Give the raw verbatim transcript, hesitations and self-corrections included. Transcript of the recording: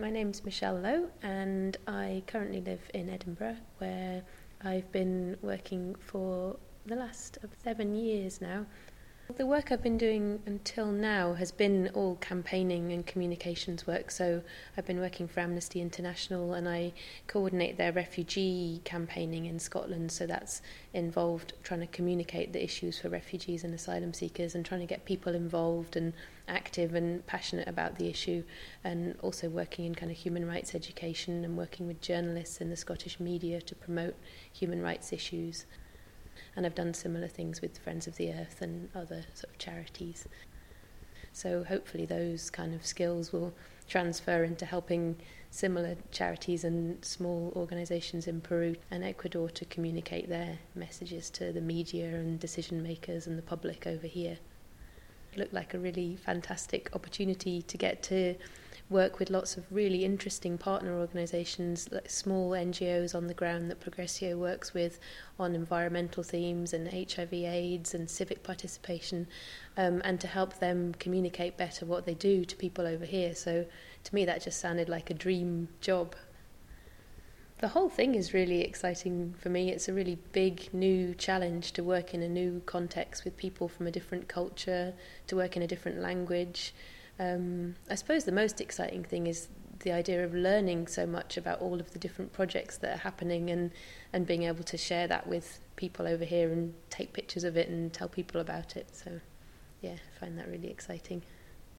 My name's Michelle Lowe and I currently live in Edinburgh, where I've been working for the last seven years now. The work I've been doing until now has been all campaigning and communications work, so I've been working for Amnesty International and I coordinate their refugee campaigning in Scotland, so that's involved trying to communicate the issues for refugees and asylum seekers and trying to get people involved and active and passionate about the issue, and also working in kind of human rights education and working with journalists in the Scottish media to promote human rights issues. And I've done similar things with Friends of the Earth and other sort of charities. So hopefully those kind of skills will transfer into helping similar charities and small organisations in Peru and Ecuador to communicate their messages to the media and decision makers and the public over here. It looked like a really fantastic opportunity to get to work with lots of really interesting partner organisations, like small N G Os on the ground that Progressio works with on environmental themes and H I V AIDS and civic participation, um, and to help them communicate better what they do to people over here. So to me that just sounded like a dream job. The whole thing is really exciting for me. It's a really big new challenge to work in a new context with people from a different culture, to work in a different language. Um, I suppose the most exciting thing is the idea of learning so much about all of the different projects that are happening and, and being able to share that with people over here and take pictures of it and tell people about it. So, yeah, I find that really exciting.